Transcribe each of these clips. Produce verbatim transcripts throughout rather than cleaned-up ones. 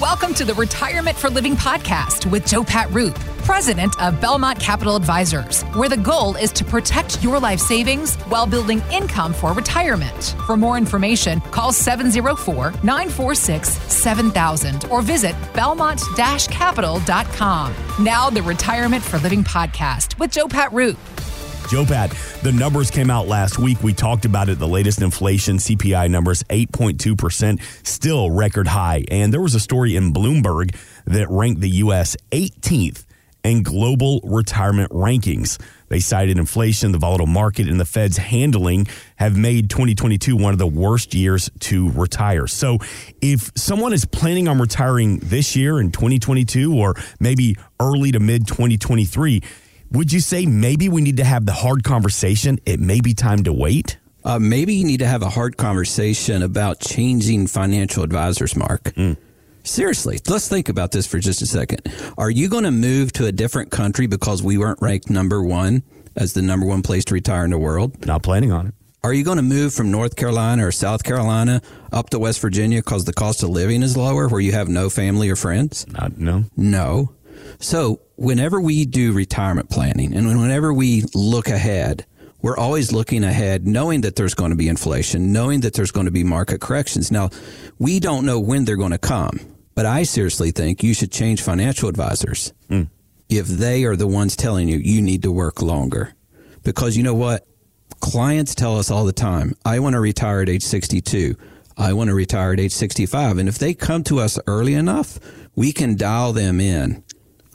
Welcome to the Retirement for Living podcast with JoePat Roop, president of Belmont Capital Advisors, where the goal is to protect your life savings while building income for retirement. For more information, call seven oh four, nine four six, seven thousand or visit belmont dash capital dot com. Now the Retirement for Living podcast with JoePat Roop. JoePat, the numbers came out last week. We talked about it. The latest inflation C P I numbers, eight point two percent, still record high. And there was a story in Bloomberg that ranked the U S eighteenth in global retirement rankings. They cited inflation, the volatile market, and the Fed's handling have made twenty twenty-two one of the worst years to retire. So if someone is planning on retiring this year in twenty twenty-two or maybe early to mid twenty twenty-three, would you say maybe we need to have the hard conversation? It may be time to wait? Uh, maybe you need to have a hard conversation about changing financial advisors, Mark. Mm. Seriously, let's think about this for just a second. Are you going to move to a different country because we weren't ranked number one as the number one place to retire in the world? Not planning on it. Are you going to move from North Carolina or South Carolina up to West Virginia because the cost of living is lower where you have no family or friends? Not, no. No. So whenever we do retirement planning and whenever we look ahead, we're always looking ahead, knowing that there's going to be inflation, knowing that there's going to be market corrections. Now, we don't know when they're going to come, but I seriously think you should change financial advisors mm. if they are the ones telling you you need to work longer. Because you know what? Clients tell us all the time, I want to retire at age sixty-two. I want to retire at age sixty-five. And if they come to us early enough, we can dial them in,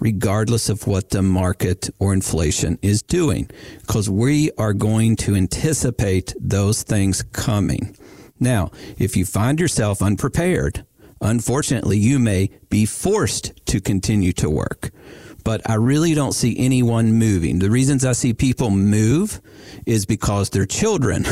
regardless of what the market or inflation is doing, because we are going to anticipate those things coming. Now, if you find yourself unprepared, unfortunately, you may be forced to continue to work. But I really don't see anyone moving. The reasons I see people move is because their children.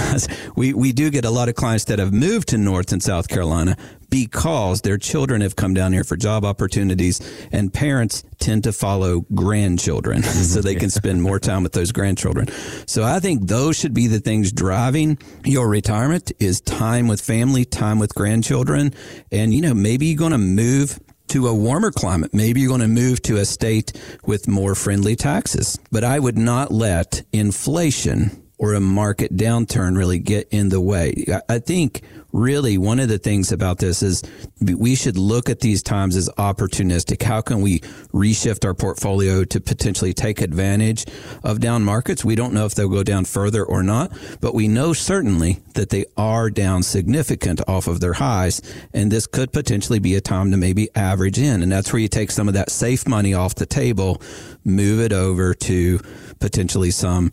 we, we do get a lot of clients that have moved to North and South Carolina because their children have come down here for job opportunities, and parents tend to follow grandchildren so they can spend more time with those grandchildren. So I think those should be the things driving your retirement is time with family, time with grandchildren. And, you know, maybe you're going to move to a warmer climate. Maybe you're going to move to a state with more friendly taxes. But I would not let inflation or a market downturn really get in the way. I think really one of the things about this is we should look at these times as opportunistic. How can we reshift our portfolio to potentially take advantage of down markets? We don't know if they'll go down further or not, but we know certainly that they are down significant off of their highs. And this could potentially be a time to maybe average in. And that's where you take some of that safe money off the table, move it over to potentially some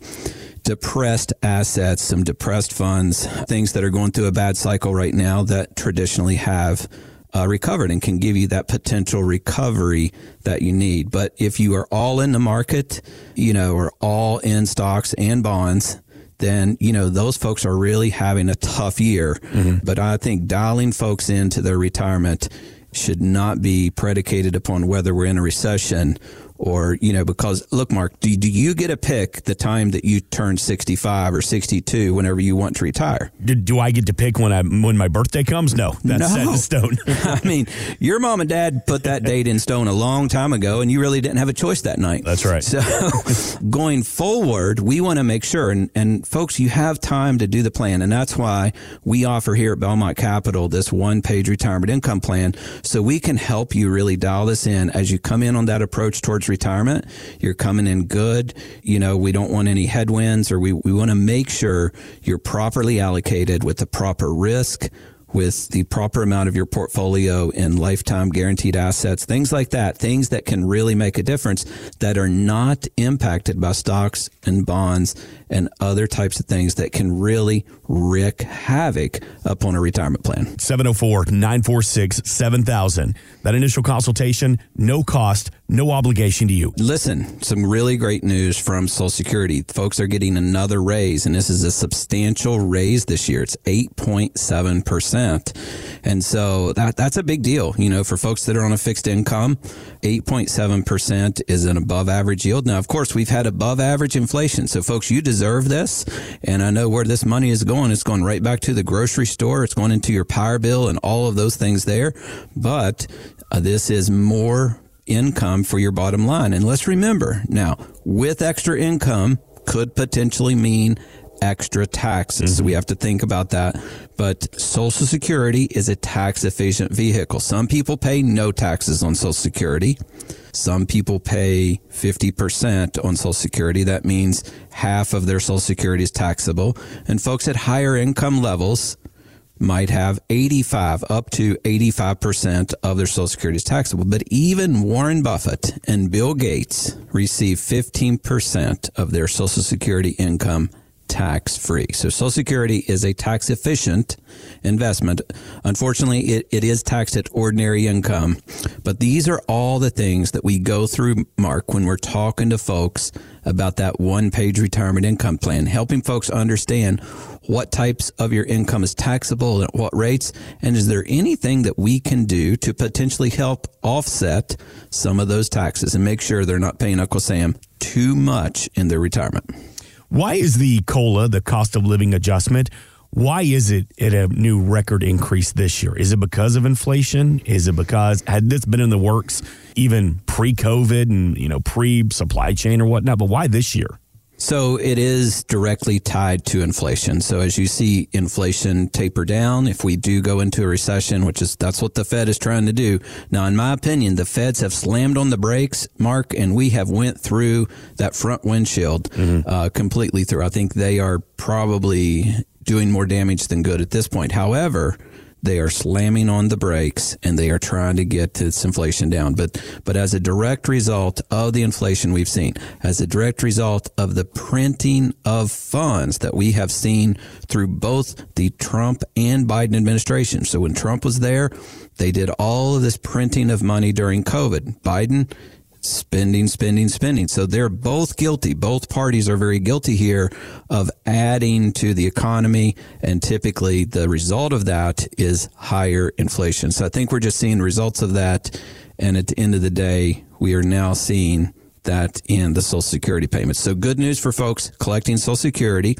depressed assets, some depressed funds, things that are going through a bad cycle right now that traditionally have uh, recovered and can give you that potential recovery that you need. But if you are all in the market, you know, or all in stocks and bonds, then, you know, those folks are really having a tough year. Mm-hmm. But I think dialing folks into their retirement should not be predicated upon whether we're in a recession or, you know, because look, Mark, do, do you get a pick the time that you turn sixty-five or sixty-two whenever you want to retire? Do, do I get to pick when I when my birthday comes? No, that's no. set in stone. I mean, your mom and dad put that date in stone a long time ago, and you really didn't have a choice that night. That's right. So going forward, we want to make sure, and, and folks, you have time to do the plan. And that's why we offer here at Belmont Capital this one-page retirement income plan, so we can help you really dial this in as you come in on that approach towards retirement. You're coming in good. You know, we don't want any headwinds, or we, we want to make sure you're properly allocated with the proper risk, with the proper amount of your portfolio in lifetime guaranteed assets, things like that, things that can really make a difference that are not impacted by stocks and bonds and other types of things that can really wreak havoc upon a retirement plan. seven oh four, nine four six, seven thousand. That initial consultation, no cost, no obligation to you. Listen, some really great news from Social Security. Folks are getting another raise, and this is a substantial raise this year. It's eight point seven percent. eight percent. And so that that's a big deal. You know, for folks that are on a fixed income, eight point seven percent is an above average yield. Now, of course, we've had above average inflation. So folks, you deserve this. And I know where this money is going. It's going right back to the grocery store. It's going into your power bill and all of those things there. But uh, this is more income for your bottom line. And let's remember now, with extra income could potentially mean extra taxes. Mm-hmm. So we have to think about that. But Social Security is a tax efficient vehicle. Some people pay no taxes on Social Security. Some people pay fifty percent on Social Security. That means half of their Social Security is taxable. And folks at higher income levels might have eighty-five, up to eighty-five percent of their Social Security is taxable. But even Warren Buffett and Bill Gates receive fifteen percent of their Social Security income tax-free. So Social Security is a tax-efficient investment. Unfortunately, it, it is taxed at ordinary income. But these are all the things that we go through, Mark, when we're talking to folks about that one-page retirement income plan, helping folks understand what types of your income is taxable and at what rates, and is there anything that we can do to potentially help offset some of those taxes and make sure they're not paying Uncle Sam too much in their retirement. Why is the COLA, the cost of living adjustment, why is it at a new record increase this year? Is it because of inflation? Is it because, had this been in the works even pre-COVID and, you know, pre-supply chain or whatnot, but why this year? So it is directly tied to inflation. So as you see inflation taper down, if we do go into a recession, which is that's what the Fed is trying to do. Now, in my opinion, the Feds have slammed on the brakes, Mark, and we have went through that front windshield mm-hmm. uh, completely through. I think they are probably doing more damage than good at this point. However, they are slamming on the brakes and they are trying to get this inflation down. But but as a direct result of the inflation we've seen, as a direct result of the printing of funds that we have seen through both the Trump and Biden administration. So when Trump was there, they did all of this printing of money during COVID. Biden, spending, spending, spending. So they're both guilty. Both parties are very guilty here of adding to the economy. And typically the result of that is higher inflation. So I think we're just seeing results of that. And at the end of the day, we are now seeing that in the Social Security payments. So good news for folks collecting Social Security.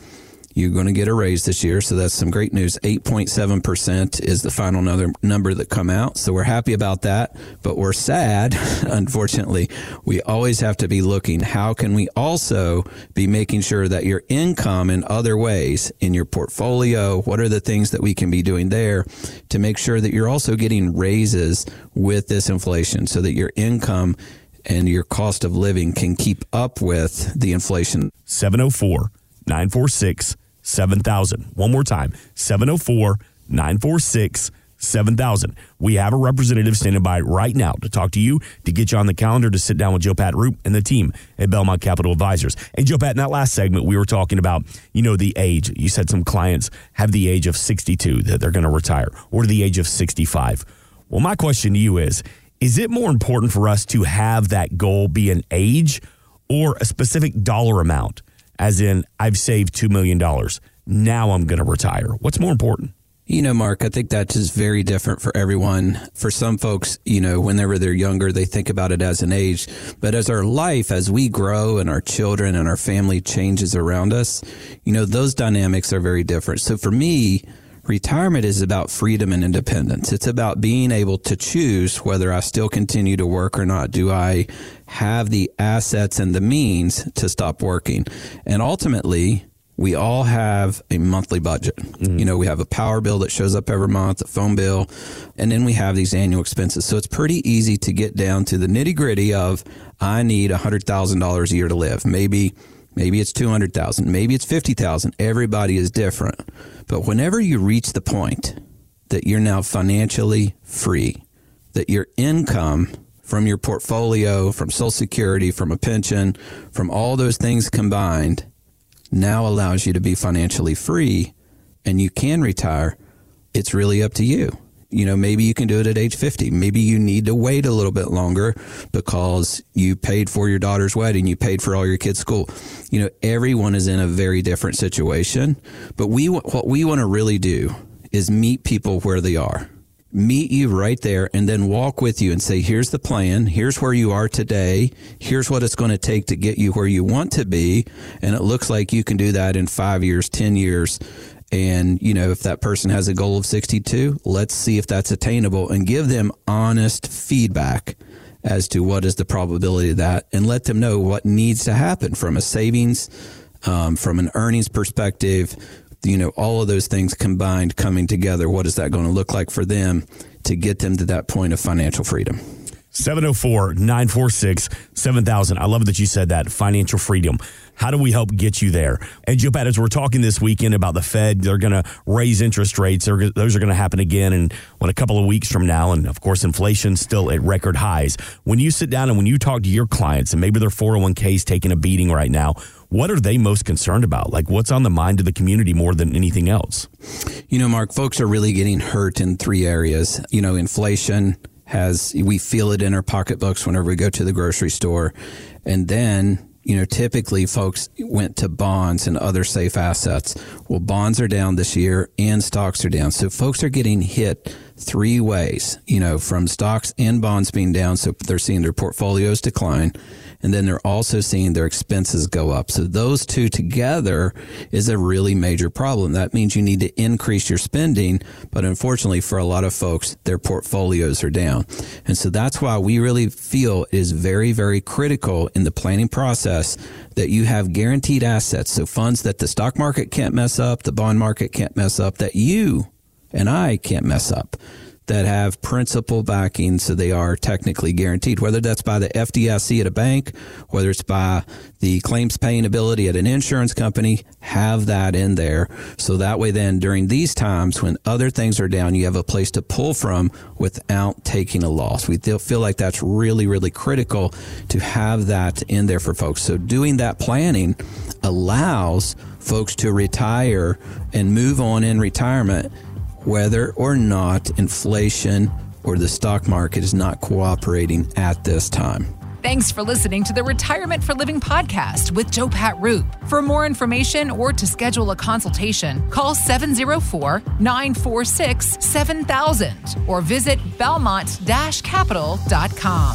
You're going to get a raise this year. So that's some great news. eight point seven percent is the final number that come out. So we're happy about that, but we're sad. Unfortunately, we always have to be looking. How can we also be making sure that your income in other ways in your portfolio? What are the things that we can be doing there to make sure that you're also getting raises with this inflation so that your income and your cost of living can keep up with the inflation? seven oh four, nine four six, seven thousand. One more time, seven oh four, nine four six, seven thousand. We have a representative standing by right now to talk to you, to get you on the calendar, to sit down with JoePat Roop and the team at Belmont Capital Advisors. And JoePat, in that last segment, we were talking about, you know, the age. You said some clients have the age of sixty-two that they're going to retire or the age of sixty-five. Well, my question to you is, is it more important for us to have that goal be an age or a specific dollar amount? As in, I've saved two million dollars. Now I'm going to retire. What's more important? You know, Mark, I think that's just very different for everyone. For some folks, you know, whenever they're younger, they think about it as an age. But as our life, as we grow and our children and our family changes around us, you know, those dynamics are very different. So for me, retirement is about freedom and independence. It's about being able to choose whether I still continue to work or not. Do I have the assets and the means to stop working? And ultimately, we all have a monthly budget. Mm-hmm. You know, we have a power bill that shows up every month, a phone bill, and then we have these annual expenses. So it's pretty easy to get down to the nitty gritty of I need one hundred thousand dollars a year to live. Maybe Maybe it's two hundred thousand dollars, maybe it's fifty thousand dollars. Everybody is different. But whenever you reach the point that you're now financially free, that your income from your portfolio, from Social Security, from a pension, from all those things combined, now allows you to be financially free and you can retire, it's really up to you. You know, maybe you can do it at age fifty. Maybe you need to wait a little bit longer because you paid for your daughter's wedding. You paid for all your kids' school. You know, everyone is in a very different situation. But we what we want to really do is meet people where they are. Meet you right there and then walk with you and say, here's the plan. Here's where you are today. Here's what it's going to take to get you where you want to be. And it looks like you can do that in five years, ten years. And, you know, if that person has a goal of sixty-two, let's see if that's attainable and give them honest feedback as to what is the probability of that and let them know what needs to happen from a savings, um, from an earnings perspective, you know, all of those things combined coming together. What is that going to look like for them to get them to that point of financial freedom? seven oh four, nine four six, seven thousand. I love that you said that, financial freedom. How do we help get you there? And JoePat, as we're talking this weekend about the Fed, they're going to raise interest rates. They're, those are going to happen again in well, a couple of weeks from now. And, of course, inflation's still at record highs. When you sit down and when you talk to your clients, and maybe their four oh one k is taking a beating right now, what are they most concerned about? Like, what's on the mind of the community more than anything else? You know, Mark, folks are really getting hurt in three areas. You know, inflation has, we feel it in our pocketbooks whenever we go to the grocery store. And then, you know, typically folks went to bonds and other safe assets. Well, bonds are down this year and stocks are down. So folks are getting hit three ways, you know, from stocks and bonds being down. So they're seeing their portfolios decline. And then they're also seeing their expenses go up. So those two together is a really major problem. That means you need to increase your spending. But unfortunately, for a lot of folks, their portfolios are down. And so that's why we really feel it is very, very critical in the planning process that you have guaranteed assets. So funds that the stock market can't mess up, the bond market can't mess up, that you and I can't mess up, that have principal backing, so they are technically guaranteed, whether that's by the F D I C at a bank, whether it's by the claims paying ability at an insurance company, have that in there. So that way then during these times when other things are down, you have a place to pull from without taking a loss. We feel like that's really, really critical to have that in there for folks. So doing that planning allows folks to retire and move on in retirement whether or not inflation or the stock market is not cooperating at this time. Thanks for listening to the Retirement for Living podcast with JoePat Roop. For more information or to schedule a consultation, call seven oh four, nine four six, seven thousand or visit belmont dash capital dot com.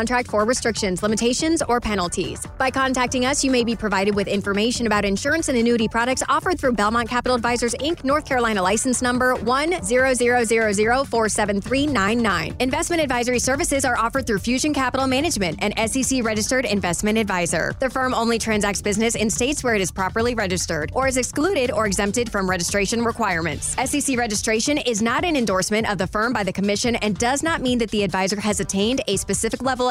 contract for restrictions, limitations, or penalties. By contacting us, you may be provided with information about insurance and annuity products offered through Belmont Capital Advisors, Incorporated, North Carolina license number one zero zero zero zero four seven three nine nine. Investment advisory services are offered through Fusion Capital Management, an S E C-registered investment advisor. The firm only transacts business in states where it is properly registered or is excluded or exempted from registration requirements. S E C registration is not an endorsement of the firm by the Commission and does not mean that the advisor has attained a specific level